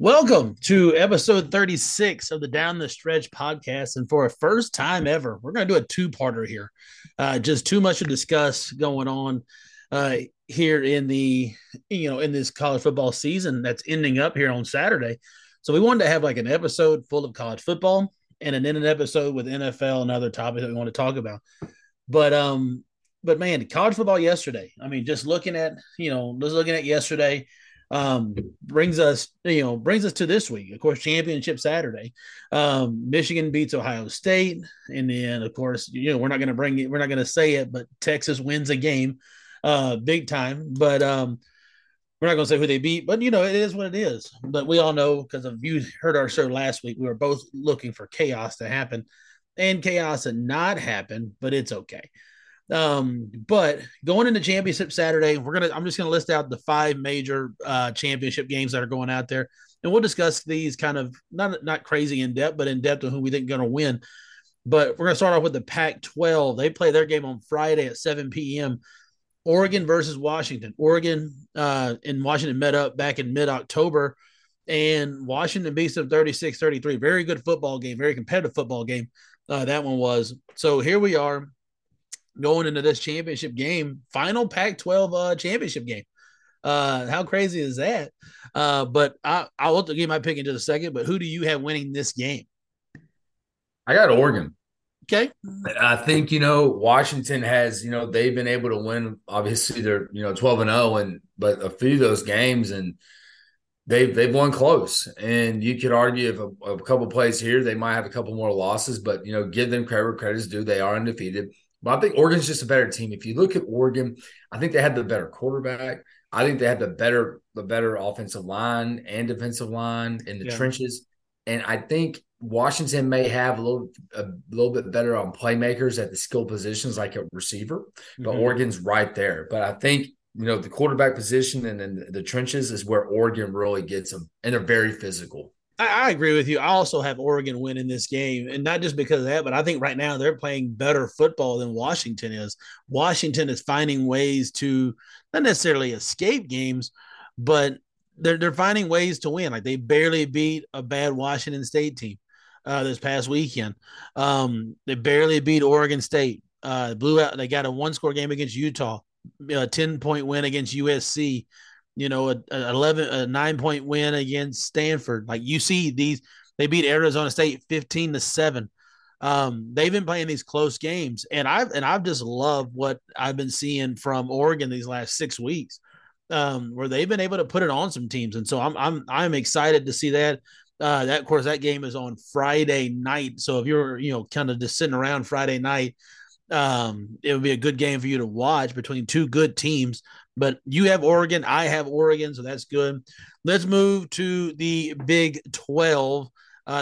Welcome to episode 36 of the Down the Stretch podcast. And for a first time ever, we're going to do a two-parter here. Just too much to discuss going on here in the, in this college football season that's ending up here on Saturday. So we wanted to have like an episode full of college football and then an episode with NFL and other topics that we want to talk about. But man, college football yesterday, I mean, just looking at yesterday, brings us to this week. Of course, championship Saturday, Michigan beats Ohio State. And then of course, we're not going to say it, but Texas wins a game, big time, but, we're not going to say who they beat, but it is what it is. But we all know, because if you heard our show last week, we were both looking for chaos to happen, and chaos did not happen, but it's okay. But going into championship Saturday, I'm just going to list out the five major championship games that are going out there. And we'll discuss these kind of not crazy in depth, but in depth on who we think are going to win. But we're going to start off with the Pac-12. They play their game on Friday at 7 p.m. Oregon versus Washington. Oregon and Washington met up back in mid-October, and Washington beats them 36-33. Very good football game, very competitive football game. That one was. So here we are, going into this championship game, final Pac-12 championship game. How crazy is that? But I will give my pick in just a second, but who do you have winning this game? I got Oregon. Okay. I think, Washington has, they've been able to win. Obviously they're, 12-0 but a few of those games, and they've won close. And you could argue if a couple plays here, they might have a couple more losses, but, give them credit where credit's due. They are undefeated. But I think Oregon's just a better team. If you look at Oregon, I think they had the better quarterback. I think they had the better offensive line and defensive line in the trenches. And I think Washington may have a little bit better on playmakers at the skill positions, like a receiver. But Oregon's right there. But I think, the quarterback position and then the trenches is where Oregon really gets them. And they're very physical. I agree with you. I also have Oregon winning this game, and not just because of that, but I think right now they're playing better football than Washington is. Washington is finding ways to not necessarily escape games, but they're finding ways to win. Like they barely beat a bad Washington State team this past weekend. They barely beat Oregon State. Blew out. They got a one-score game against Utah, a 10-point win against USC. A 9-point win against Stanford. Like you see these, they beat Arizona State 15-7. They've been playing these close games, and I've just loved what I've been seeing from Oregon these last 6 weeks, where they've been able to put it on some teams. And so I'm excited to see that. That of course that game is on Friday night. So if you're kind of just sitting around Friday night, it would be a good game for you to watch between two good teams. But you have Oregon, I have Oregon, so that's good. Let's move to the Big 12.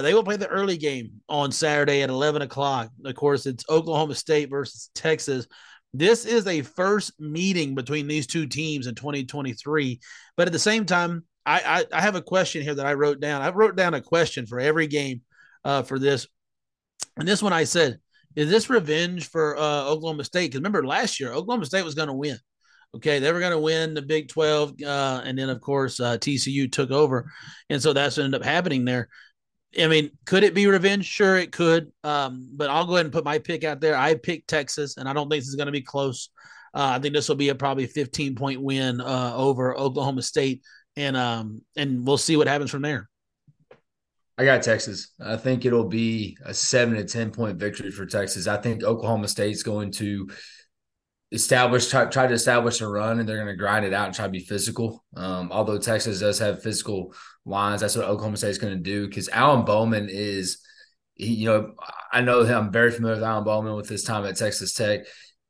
They will play the early game on Saturday at 11 o'clock. Of course, it's Oklahoma State versus Texas. This is a first meeting between these two teams in 2023. But at the same time, I have a question here that I wrote down. I wrote down a question for every game for this. And this one I said, is this revenge for Oklahoma State? Because remember last year, Oklahoma State was going to win. Okay, they were going to win the Big 12, and then, of course, TCU took over, and so that's what ended up happening there. I mean, could it be revenge? Sure, it could, but I'll go ahead and put my pick out there. I picked Texas, and I don't think this is going to be close. I think this will be a probably 15-point win over Oklahoma State, and we'll see what happens from there. I got Texas. I think it'll be a 7- to 10-point victory for Texas. I think Oklahoma State's going to – try to establish a run, and they're going to grind it out and try to be physical. Although Texas does have physical lines, that's what Oklahoma State's going to do, because Alan Bowman is, I know him, I'm very familiar with Alan Bowman with his time at Texas Tech.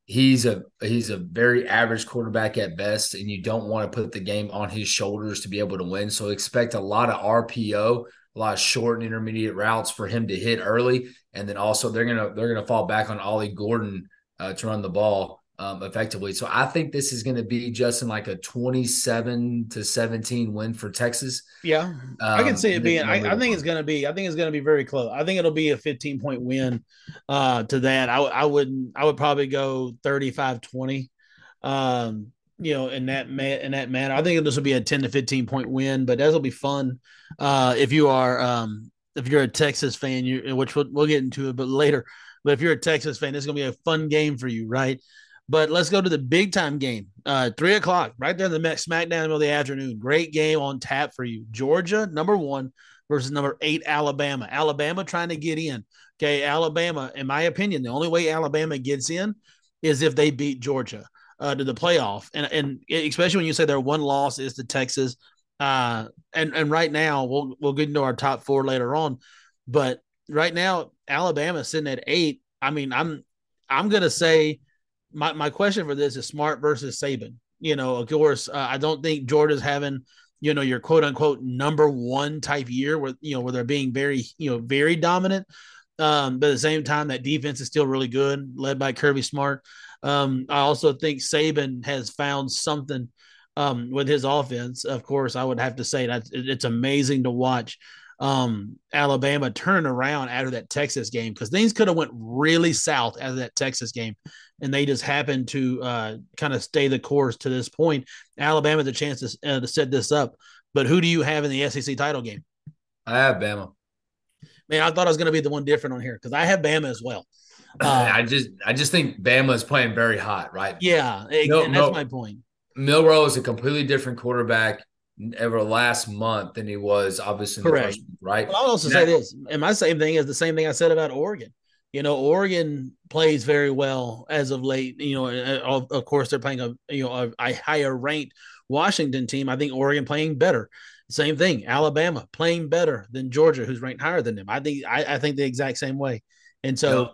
He's a very average quarterback at best, and you don't want to put the game on his shoulders to be able to win. So expect a lot of RPO, a lot of short and intermediate routes for him to hit early, and then also they're going to fall back on Ollie Gordon to run the ball effectively. So I think this is going to be, Justin, like a 27-17 win for Texas. Yeah. I can see it being, I think it's going to be very close. I think it'll be a 15-point win to that. I would probably go 35-20. you know, in that manner. I think this will be a 10 to 15 point win, but that'll be fun. If you're a Texas fan, which we'll get into it, but later. But if you're a Texas fan, it's going to be a fun game for you, right? But let's go to the big time game, 3:00, right there in the smack down in the middle of the afternoon. Great game on tap for you. Georgia, number 1 versus number 8, Alabama. Alabama trying to get in. Okay, Alabama, in my opinion, the only way Alabama gets in is if they beat Georgia to the playoff, and especially when you say their one loss is to Texas. And right now we'll get into our top 4 later on, but right now Alabama sitting at 8. I mean, I'm gonna say my question for this is Smart versus Saban. You know, of course, I don't think Georgia's having, you know, your quote unquote number 1 type year where they're being very dominant. But at the same time, that defense is still really good, led by Kirby Smart. I also think Saban has found something with his offense. Of course, I would have to say that it's amazing to watch Alabama turn around after that Texas game, because things could have went really south after that Texas game, and they just happened to kind of stay the course to this point. Alabama had the chance to set this up, but who do you have in the SEC title game? I have Bama. Man, I thought I was going to be the one different on here because I have Bama as well. I just think Bama is playing very hot, right? Yeah, that's my point. Milroe is a completely different quarterback ever last month than he was obviously in the first, right? But I'll also say this, and my same thing is the same thing I said about Oregon. You know, Oregon plays very well as of late. You know, of course they're playing a higher ranked Washington team. I think Oregon playing better. Same thing. Alabama playing better than Georgia, who's ranked higher than them. I think the exact same way. And so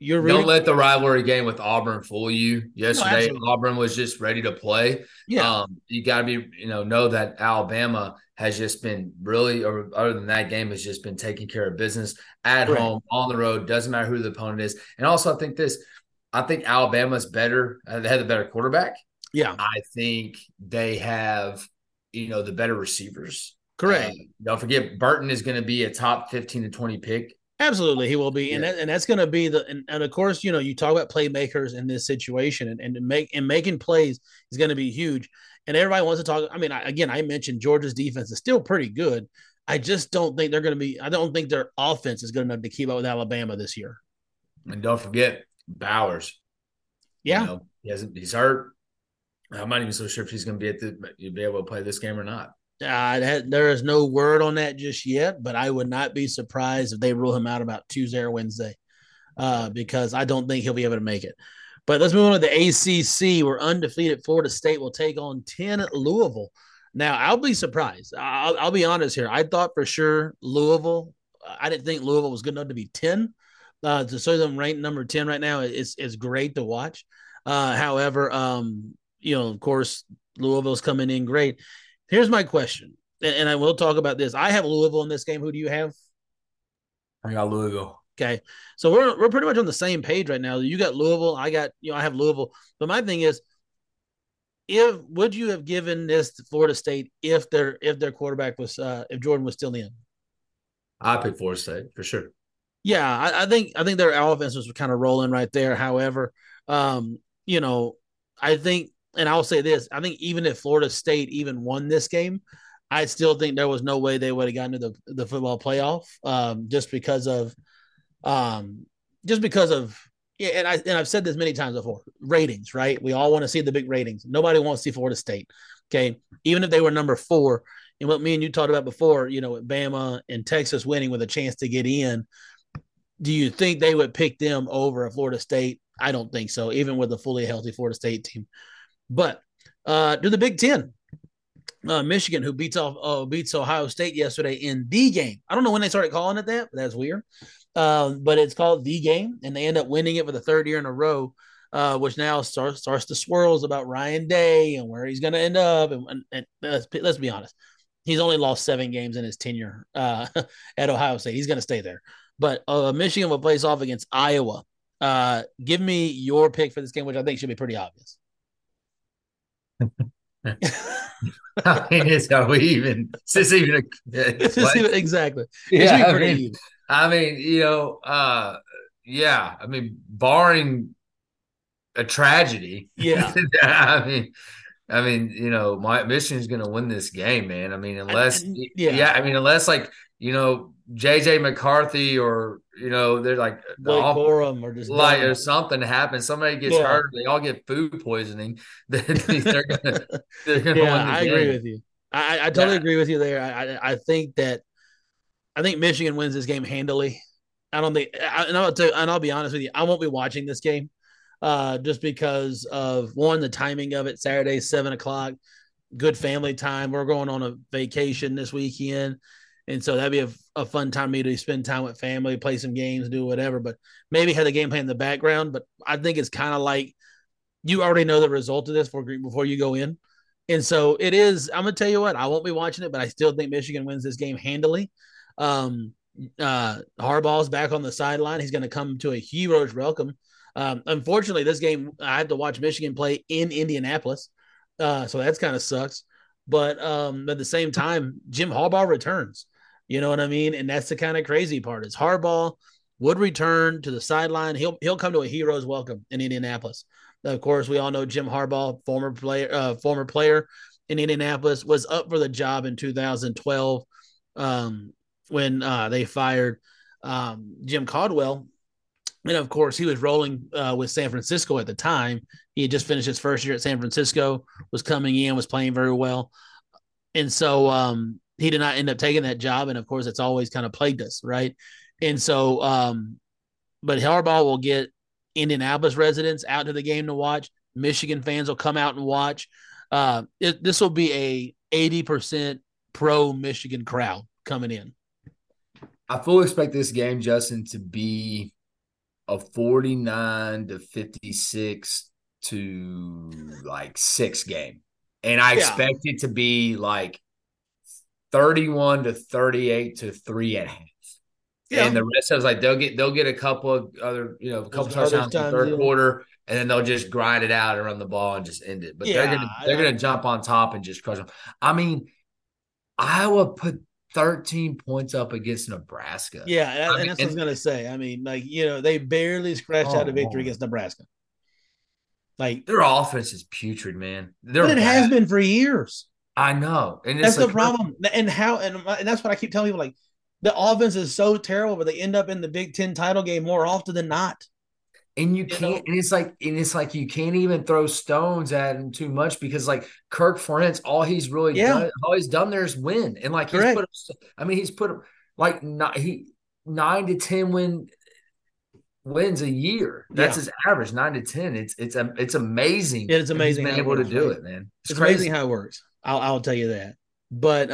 you're really – don't let the rivalry game with Auburn fool you. Yesterday, Auburn was just ready to play. Yeah. You got to be – know that Alabama has just been really – or other than that game, has just been taking care of business at home, on the road. Doesn't matter who the opponent is. And also I think Alabama's better. They have the better quarterback. Yeah. I think they have – the better receivers. Correct. Don't forget, Burton is going to be a top 15 to 20 pick. Absolutely, he will be, yeah. and that's going to be the. And of course, you talk about playmakers in this situation, and making plays is going to be huge. And everybody wants to talk. I mean, I mentioned Georgia's defense is still pretty good. I just don't think they're going to be. I don't think their offense is good enough to keep up with Alabama this year. And don't forget Bowers. Yeah, he's hurt. I'm not even so sure if he's going to be able to play this game or not. There is no word on that just yet, but I would not be surprised if they rule him out about Tuesday or Wednesday because I don't think he'll be able to make it. But let's move on to the ACC, where undefeated Florida State will take on 10 at Louisville. Now, I'll be surprised. I'll be honest here. I thought for sure Louisville – I didn't think Louisville was good enough to be 10. To show them ranked number 10 right now is great to watch. However, of course, Louisville's coming in great. Here's my question, and I will talk about this. I have Louisville in this game. Who do you have? I got Louisville. Okay, so we're pretty much on the same page right now. You got Louisville. I got I have Louisville. But my thing is, would you have given this to Florida State if their quarterback was if Jordan was still in? I picked Florida State for sure. Yeah, I think their offense was kind of rolling right there. However, I think. And I'll say this, I think even if Florida State even won this game, I still think there was no way they would have gotten to the football playoff just because of and I've said this many times before, ratings, right? We all want to see the big ratings. Nobody wants to see Florida State, okay? Even if they were number 4, and what me and you talked about before, Bama and Texas winning with a chance to get in, do you think they would pick them over a Florida State? I don't think so, even with a fully healthy Florida State team. But to the Big Ten, Michigan, who beats Ohio State yesterday in the game. I don't know when they started calling it that, but that's weird. But it's called the game, and they end up winning it for the third year in a row, which now starts to swirls about Ryan Day and where he's going to end up. And let's be honest, he's only lost 7 games in his tenure at Ohio State. He's going to stay there. But Michigan will face off against Iowa. Give me your pick for this game, which I think should be pretty obvious. I mean, exactly. Yeah, barring a tragedy. Yeah. I mean, I mean, you know, Michigan's going to win this game, man. I mean, unless, unless like, you know, JJ McCarthy or, you know, they're like, Borum or just like, or something happens, somebody gets hurt, they all get food poisoning. They're going to, win the game. Agree with you. I totally agree with you there. I think Michigan wins this game handily. I don't think, I'll be honest with you, I won't be watching this game. Just because of, one, the timing of it, Saturday, 7 o'clock, good family time. We're going on a vacation this weekend, and so that'd be a fun time for me to spend time with family, play some games, do whatever, but maybe have the game play in the background. But I think it's kind of like you already know the result of this before you go in. And so it is – I'm going to tell you what, I won't be watching it, but I still think Michigan wins this game handily. Harbaugh's back on the sideline. He's going to come to a hero's welcome. Unfortunately, this game, I have to watch Michigan play in Indianapolis. So that's kind of sucks. But at the same time, Jim Harbaugh returns. You know what I mean? And that's the kind of crazy part is Harbaugh would return to the sideline. He'll come to a hero's welcome in Indianapolis. Of course, we all know Jim Harbaugh, former player in Indianapolis, was up for the job in 2012 when they fired Jim Caldwell. And, of course, he was rolling with San Francisco at the time. He had just finished his first year at San Francisco, was coming in, was playing very well. And so he did not end up taking that job. And, of course, it's always kind of plagued us, right? And so but Harbaugh will get Indianapolis residents out to the game to watch. Michigan fans will come out and watch. This will be a 80% pro-Michigan crowd coming in. I fully expect this game, Justin, to be – a 49 to 56 to like 6 game. And I expect it to be like 31 to 38 to 3.5. Yeah. And the rest of us, like, they'll get a couple of other, you know, a couple touchdowns in the third quarter, and then they'll just grind it out and run the ball and just end it. But they're gonna jump on top and just crush them. I mean, Iowa put 13 points up against Nebraska. Yeah, and that's what I was going to say. I mean, like, you know, they barely scratched out a victory against Nebraska. Like, their offense is putrid, man. But it has been for years. I know. And that's the problem. And that's what I keep telling people, like, the offense is so terrible, but they end up in the Big Ten title game more often than not. And you can't, and it's like you can't even throw stones at him too much because, like, Kirk Ferentz, all he's really done, all he's done there is win. And, like, he's put 9 to 10 wins a year. That's his average, 9 to 10. It's amazing. Yeah, it's amazing. He's been able to do it, man. It's crazy how it works. I'll tell you that. But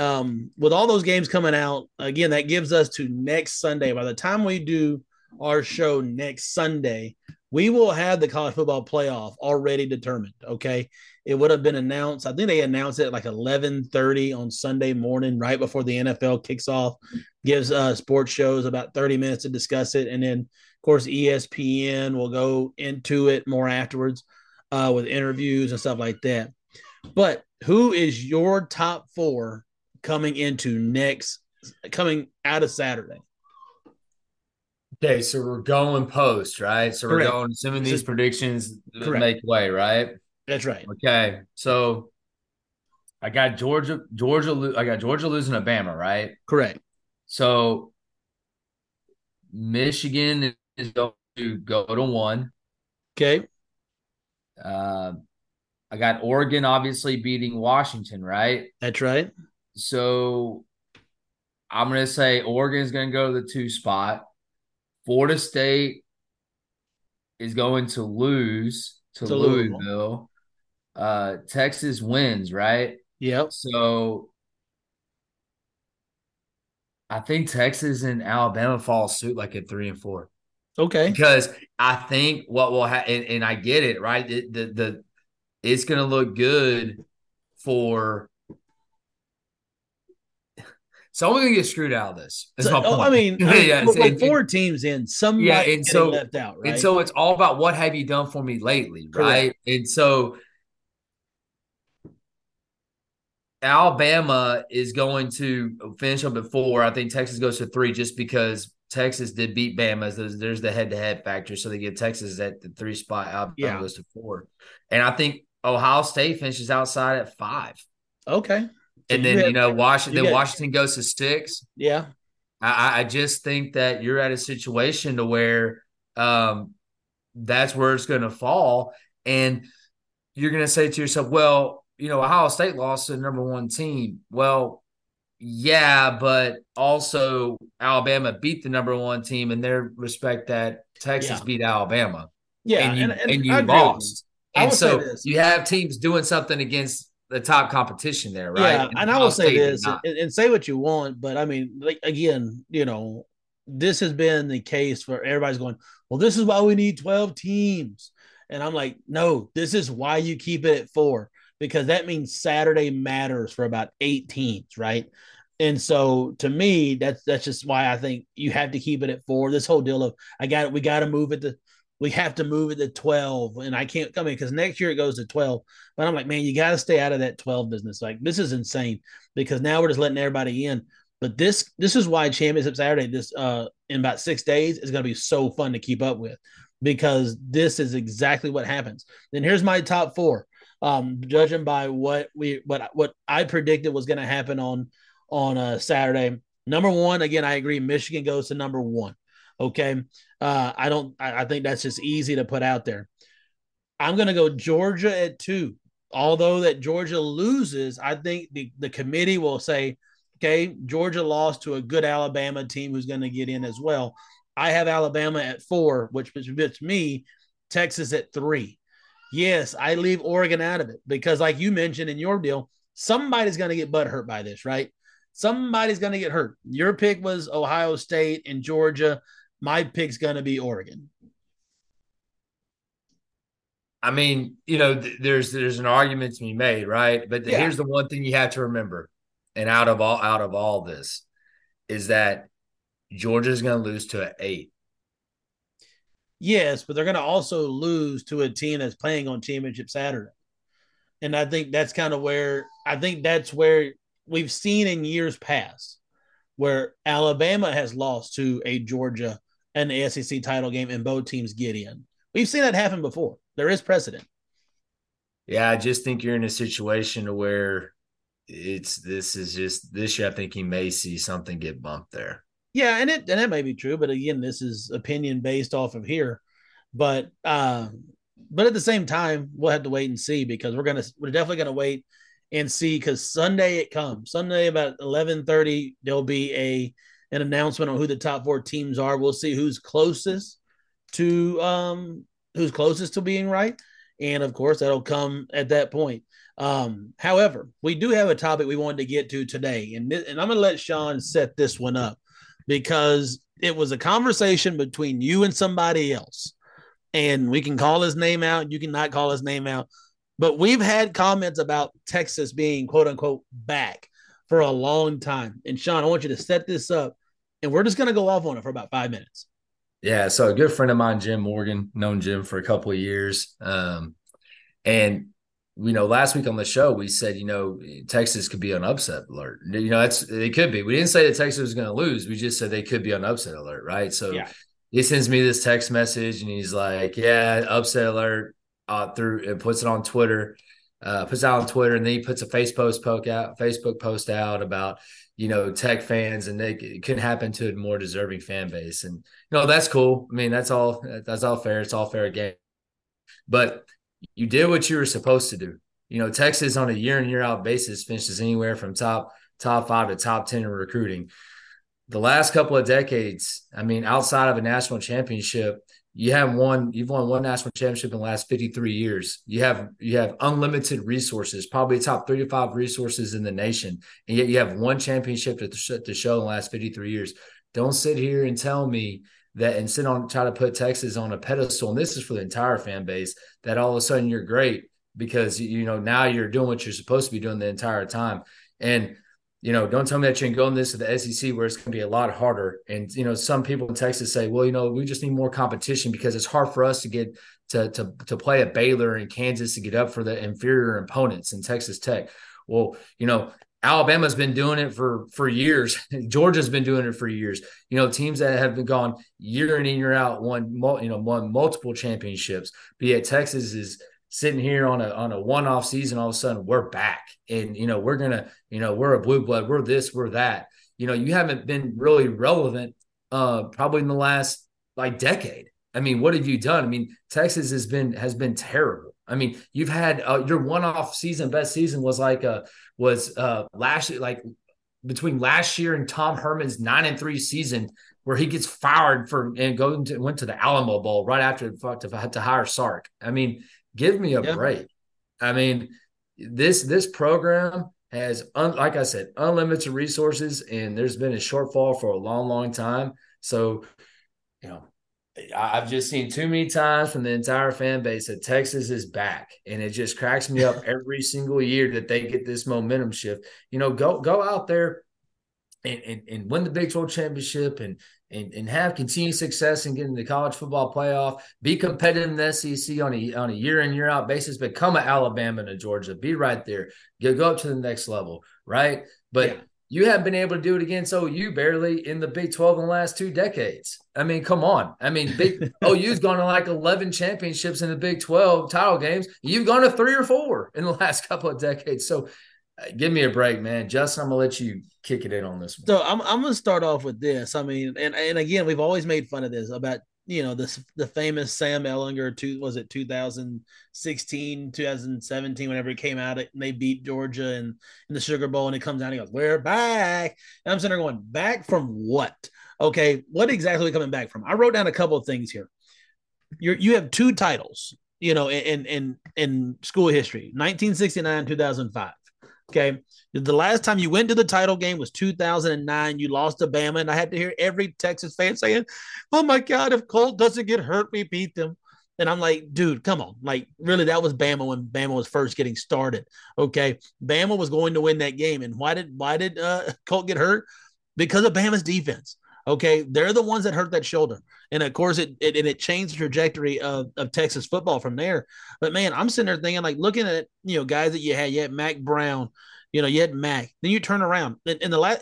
with all those games coming out again, that gives us to next Sunday. By the time we do our show next Sunday, we will have the college football playoff already determined. Okay. It would have been announced. I think they announced it like 11:30 on Sunday morning, right before the NFL kicks off, gives sports shows about 30 minutes to discuss it. And then of course, ESPN will go into it more afterwards with interviews and stuff like that. But who is your top 4 coming out of Saturday? Okay, so we're going post, right? So we're going, assuming these predictions make way, right? That's right. Okay, so I got Georgia losing to Bama, right? Correct. So Michigan is going to go to 1. Okay. I got Oregon obviously beating Washington, right? That's right. So I'm going to say Oregon is going to go to the 2 spot. Florida State is going to lose to Louisville. Texas wins, right? Yep. So I think Texas and Alabama fall suit like at 3 and 4. Okay. Because I think what will happen, and I get it, right? It's going to look good for someone's going to get screwed out of this. That's my point. I mean, it's 4 teams in. Some might get left out, right? And so it's all about what have you done for me lately, right? And so Alabama is going to finish up at 4. I think Texas goes to 3 just because Texas did beat Bama. There's the head-to-head factor. So they get Texas at the 3 spot. Alabama goes to 4. And I think Ohio State finishes outside at 5. Okay. So and then, Washington goes to 6. Yeah. I just think that you're at a situation to where that's where it's going to fall. And you're going to say to yourself, well, Ohio State lost to the number one team. Well, yeah, but also Alabama beat the number one team in their respect that Texas beat Alabama. Yeah, and you lost. And so you have teams doing something against the top competition there, right? Yeah, and I will say this, and say what you want, but I mean, like, again, this has been the case where everybody's going, well, this is why we need 12 teams. And I'm like, no, this is why you keep it at 4, because that means Saturday matters for about 8 teams, right? And so to me, that's just why I think you have to keep it at 4. This whole deal of we have to move it to 12, and I can't come in because next year it goes to 12. But I'm like, man, you got to stay out of that 12 business. Like, this is insane because now we're just letting everybody in. But this is why Championship Saturday in about 6 days is going to be so fun to keep up with, because this is exactly what happens. Then here's my top 4, judging by what I predicted was going to happen on Saturday. Number 1, again, I agree. Michigan goes to number 1. Okay. I think that's just easy to put out there. I'm going to go Georgia at 2. Although that Georgia loses, I think the committee will say, okay, Georgia lost to a good Alabama team who's going to get in as well. I have Alabama at 4, which puts me Texas at 3. Yes, I leave Oregon out of it because, like you mentioned in your deal, somebody's going to get butt hurt by this, right? Somebody's going to get hurt. Your pick was Ohio State and Georgia. My pick's going to be Oregon. I mean, there's an argument to be made, right? But here's the one thing you have to remember, and out of all this, is that Georgia's going to lose to an 8. Yes, but they're going to also lose to a team that's playing on Championship Saturday. And I think that's kind of where – I think that's where we've seen in years past where Alabama has lost to a Georgia and the SEC title game and both teams get in. We've seen that happen before. There is precedent. Yeah, I just think you're in a situation where this year I think you may see something get bumped there. Yeah, and that may be true, but again, this is opinion based off of here. But at the same time, we'll have to wait and see because we're definitely gonna wait and see, because Sunday it comes. Sunday about 11:30, there'll be an announcement on who the top 4 teams are. We'll see who's closest to being right, and of course that'll come at that point. However, we do have a topic we wanted to get to today, and I'm gonna let Sean set this one up because it was a conversation between you and somebody else, and we can call his name out. You cannot call his name out. But we've had comments about Texas being, quote, unquote, back for a long time. And, Sean, I want you to set this up, and we're just going to go off on it for about 5 minutes. Yeah, so a good friend of mine, Jim Morgan, known Jim for a couple of years. Last week on the show, we said, Texas could be on upset alert. They could be. We didn't say that Texas was going to lose. We just said they could be on upset alert, right? So he sends me this text message, and he's like, yeah, upset alert. Puts it on Twitter, and then he puts a Facebook post out about Tech fans, and it couldn't happen to a more deserving fan base. And that's cool. I mean, that's all fair. It's all fair game. But you did what you were supposed to do. Texas on a year in year out basis finishes anywhere from top 5 to top 10 in recruiting. The last couple of decades, I mean, outside of a national championship. You've won one national championship in the last 53 years. You have unlimited resources, probably top 3 to 5 resources in the nation. And yet you have one championship to show in the last 53 years. Don't sit here and tell me that and try to put Texas on a pedestal. And this is for the entire fan base, that all of a sudden you're great because, now you're doing what you're supposed to be doing the entire time. And, don't tell me that you can go in this to the SEC where it's going to be a lot harder. And, some people in Texas say, well, we just need more competition because it's hard for us to get to play at Baylor and Kansas to get up for the inferior opponents in Texas Tech. Well, Alabama's been doing it for years. Georgia's been doing it for years. Teams that have been gone year in and year out, won multiple championships. But yet Texas is sitting here on a one-off season, all of a sudden we're back. And, you know, we're going to, you know, we're a blue blood, we're this, we're that. You know, you haven't been really relevant probably in the last like decade. I mean, what have you done? I mean, Texas has been terrible. I mean, you've had your one-off season, best season was last year, like between last year and Tom Herman's 9-3 season, where he gets fired and went to the Alamo Bowl right after to hire Sark. I mean, give me a break. I mean, this program has, like I said, unlimited resources, and there's been a shortfall for a long, long time. So, you know, I've just seen too many times from the entire fan base that Texas is back, and it just cracks me up every single year that they get this momentum shift. You know, go out there and win the Big 12 championship and have continued success and get into the college football playoff, be competitive in the SEC on a year-in, year-out basis, become an Alabama and a Georgia, be right there, go up to the next level, right? But you haven't been able to do it against OU barely in the Big 12 in the last 2 decades. I mean, come on. I mean, OU's gone to like 11 championships in the Big 12 title games. You've gone to 3 or 4 in the last couple of decades. So give me a break, man. Justin, I'm going to let you kick it in on this one. So I'm going to start off with this. I mean, and again, we've always made fun of this about, you know, the famous Sam Ehlinger, 2016, 2017, whenever it came out, and they beat Georgia in the Sugar Bowl, and it comes out and he goes, "We're back." And I'm sitting there going, back from what? Okay, what exactly are we coming back from? I wrote down a couple of things here. You have 2 titles, you know, in school history, 1969, 2005. Okay, the last time you went to the title game was 2009. You lost to Bama, and I had to hear every Texas fan saying, "Oh my God, if Colt doesn't get hurt, we beat them." And I'm like, dude, come on. Like, really, that was Bama when Bama was first getting started. Okay, Bama was going to win that game, and why did Colt get hurt? Because of Bama's defense. Okay, they're the ones that hurt that shoulder, and of course it changed the trajectory of Texas football from there. But man, I'm sitting there thinking, like, looking at, you know, guys that you had Mack Brown, you know, you had Mack. Then you turn around, and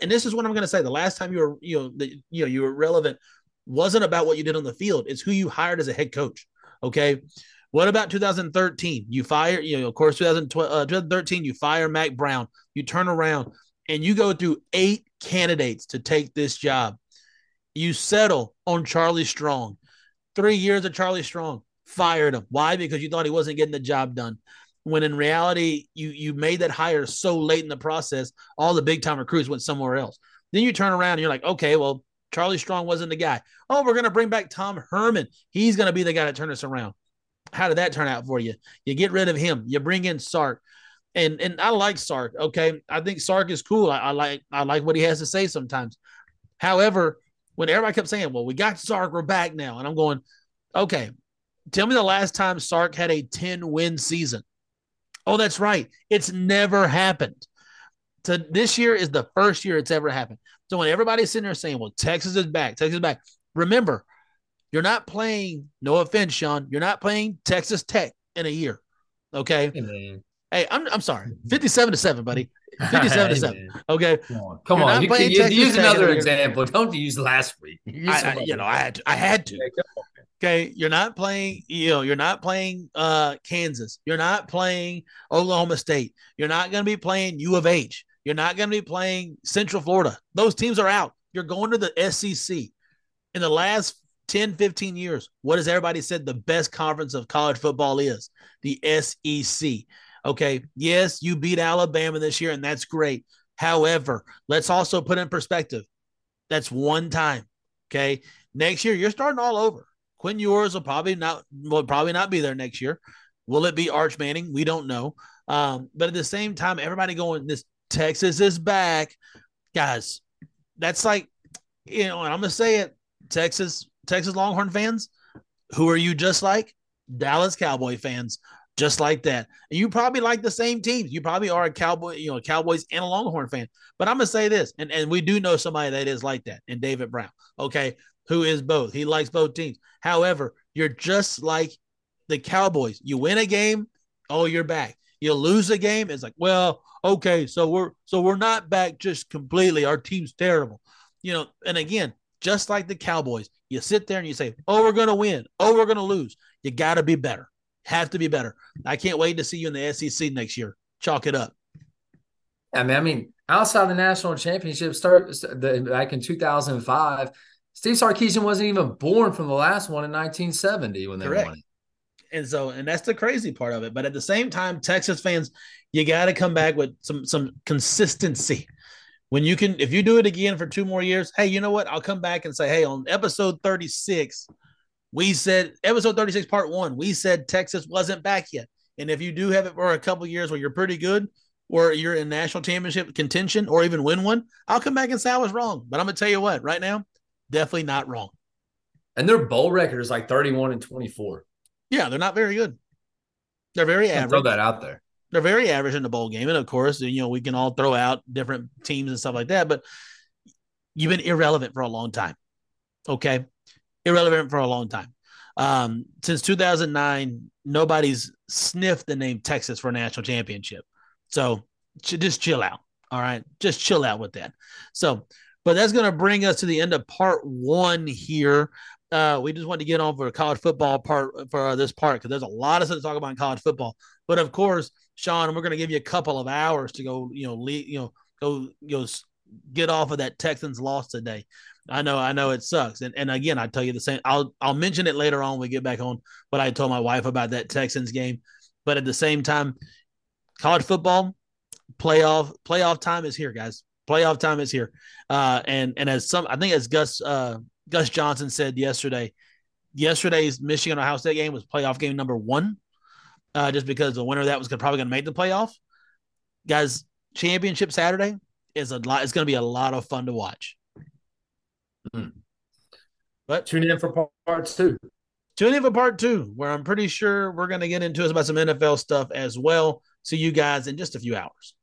this is what I'm going to say: the last time you were relevant wasn't about what you did on the field; it's who you hired as a head coach. Okay, what about 2013? You fire, you know, of course 2013 you fire Mack Brown. You turn around and you go through 8 candidates to take this job. You settle on Charlie Strong. 3 years of Charlie Strong, fired him. Why? Because you thought he wasn't getting the job done. When in reality, you made that hire so late in the process, all the big-time recruits went somewhere else. Then you turn around and you're like, okay, well, Charlie Strong wasn't the guy. Oh, we're going to bring back Tom Herman. He's going to be the guy to turn us around. How did that turn out for you? You get rid of him. You bring in Sark. And I like Sark, okay? I think Sark is cool. I like what he has to say sometimes. However, when everybody kept saying, well, we got Sark, we're back now. And I'm going, okay, tell me the last time Sark had a 10-win season. Oh, that's right. It's never happened. So this year is the first year it's ever happened. So when everybody's sitting there saying, well, Texas is back. Remember, you're not playing, no offense, Sean, you're not playing Texas Tech in a year. Okay? Hey, I'm sorry. 57-7, buddy. 57-7. Okay, come on. You use another example. Don't use last week. I had to. Okay, you're not playing Kansas. You're not playing Oklahoma State. You're not going to be playing U of H. You're not going to be playing Central Florida. Those teams are out. You're going to the SEC. In the last 10, 15 years, what has everybody said the best conference of college football is? The SEC. Okay, yes, you beat Alabama this year, and that's great. However, let's also put in perspective. That's one time, okay? Next year, you're starting all over. Quinn Ewers will probably not be there next year. Will it be Arch Manning? We don't know. But at the same time, everybody going, this Texas is back. Guys, that's like, you know, and I'm going to say it, Texas Longhorn fans, who are you just like? Dallas Cowboy fans. Just like that. And you probably like the same teams. You probably are a Cowboys and a Longhorn fan. But I'm going to say this, and we do know somebody that is like that, and David Brown, okay, who is both. He likes both teams. However, you're just like the Cowboys. You win a game, oh, you're back. You lose a game, it's like, well, okay, so we're not back just completely. Our team's terrible. You know, and again, just like the Cowboys, you sit there and you say, oh, we're going to win. Oh, we're going to lose. You got to be better. have to be better. I can't wait to see you in the SEC next year. Chalk it up. I mean, outside the national championship back in 2005, Steve Sarkisian wasn't even born from the last one in 1970 when they won it. And so, and that's the crazy part of it. But at the same time, Texas fans, you got to come back with some consistency. When you can, if you do it again for two more years, hey, you know what? I'll come back and say, hey, on episode 36, we said episode 36, part one, we said Texas wasn't back yet. And if you do have it for a couple years where you're pretty good, or you're in national championship contention, or even win one, I'll come back and say I was wrong. But I'm going to tell you what, right now, definitely not wrong. And their bowl record is like 31-24. Yeah, they're not very good. They're very average. Throw that out there. They're very average in the bowl game. And, of course, you know, we can all throw out different teams and stuff like that. But you've been irrelevant for a long time. Okay? Irrelevant for a long time. Since 2009, nobody's sniffed the name Texas for a national championship. So just chill out. All right? Just chill out with that. So, but that's going to bring us to the end of part one here. We just wanted to get on for college football part because there's a lot of stuff to talk about in college football. But of course, Sean, we're going to give you a couple of hours to go, go get off of that Texans loss today. I know it sucks. And again, I tell you the same. I'll mention it later on when we get back on what I told my wife about that Texans game. But at the same time, college football playoff time is here, guys. Playoff time is here. And as Gus Johnson said yesterday's Michigan-Ohio State game was playoff game number one, just because the winner of that was probably going to make the playoff. Guys, Championship Saturday is a lot. It's going to be a lot of fun to watch. Mm-hmm. But tune in for part two. Where I'm pretty sure we're going to get into about some NFL stuff as well. See you guys in just a few hours.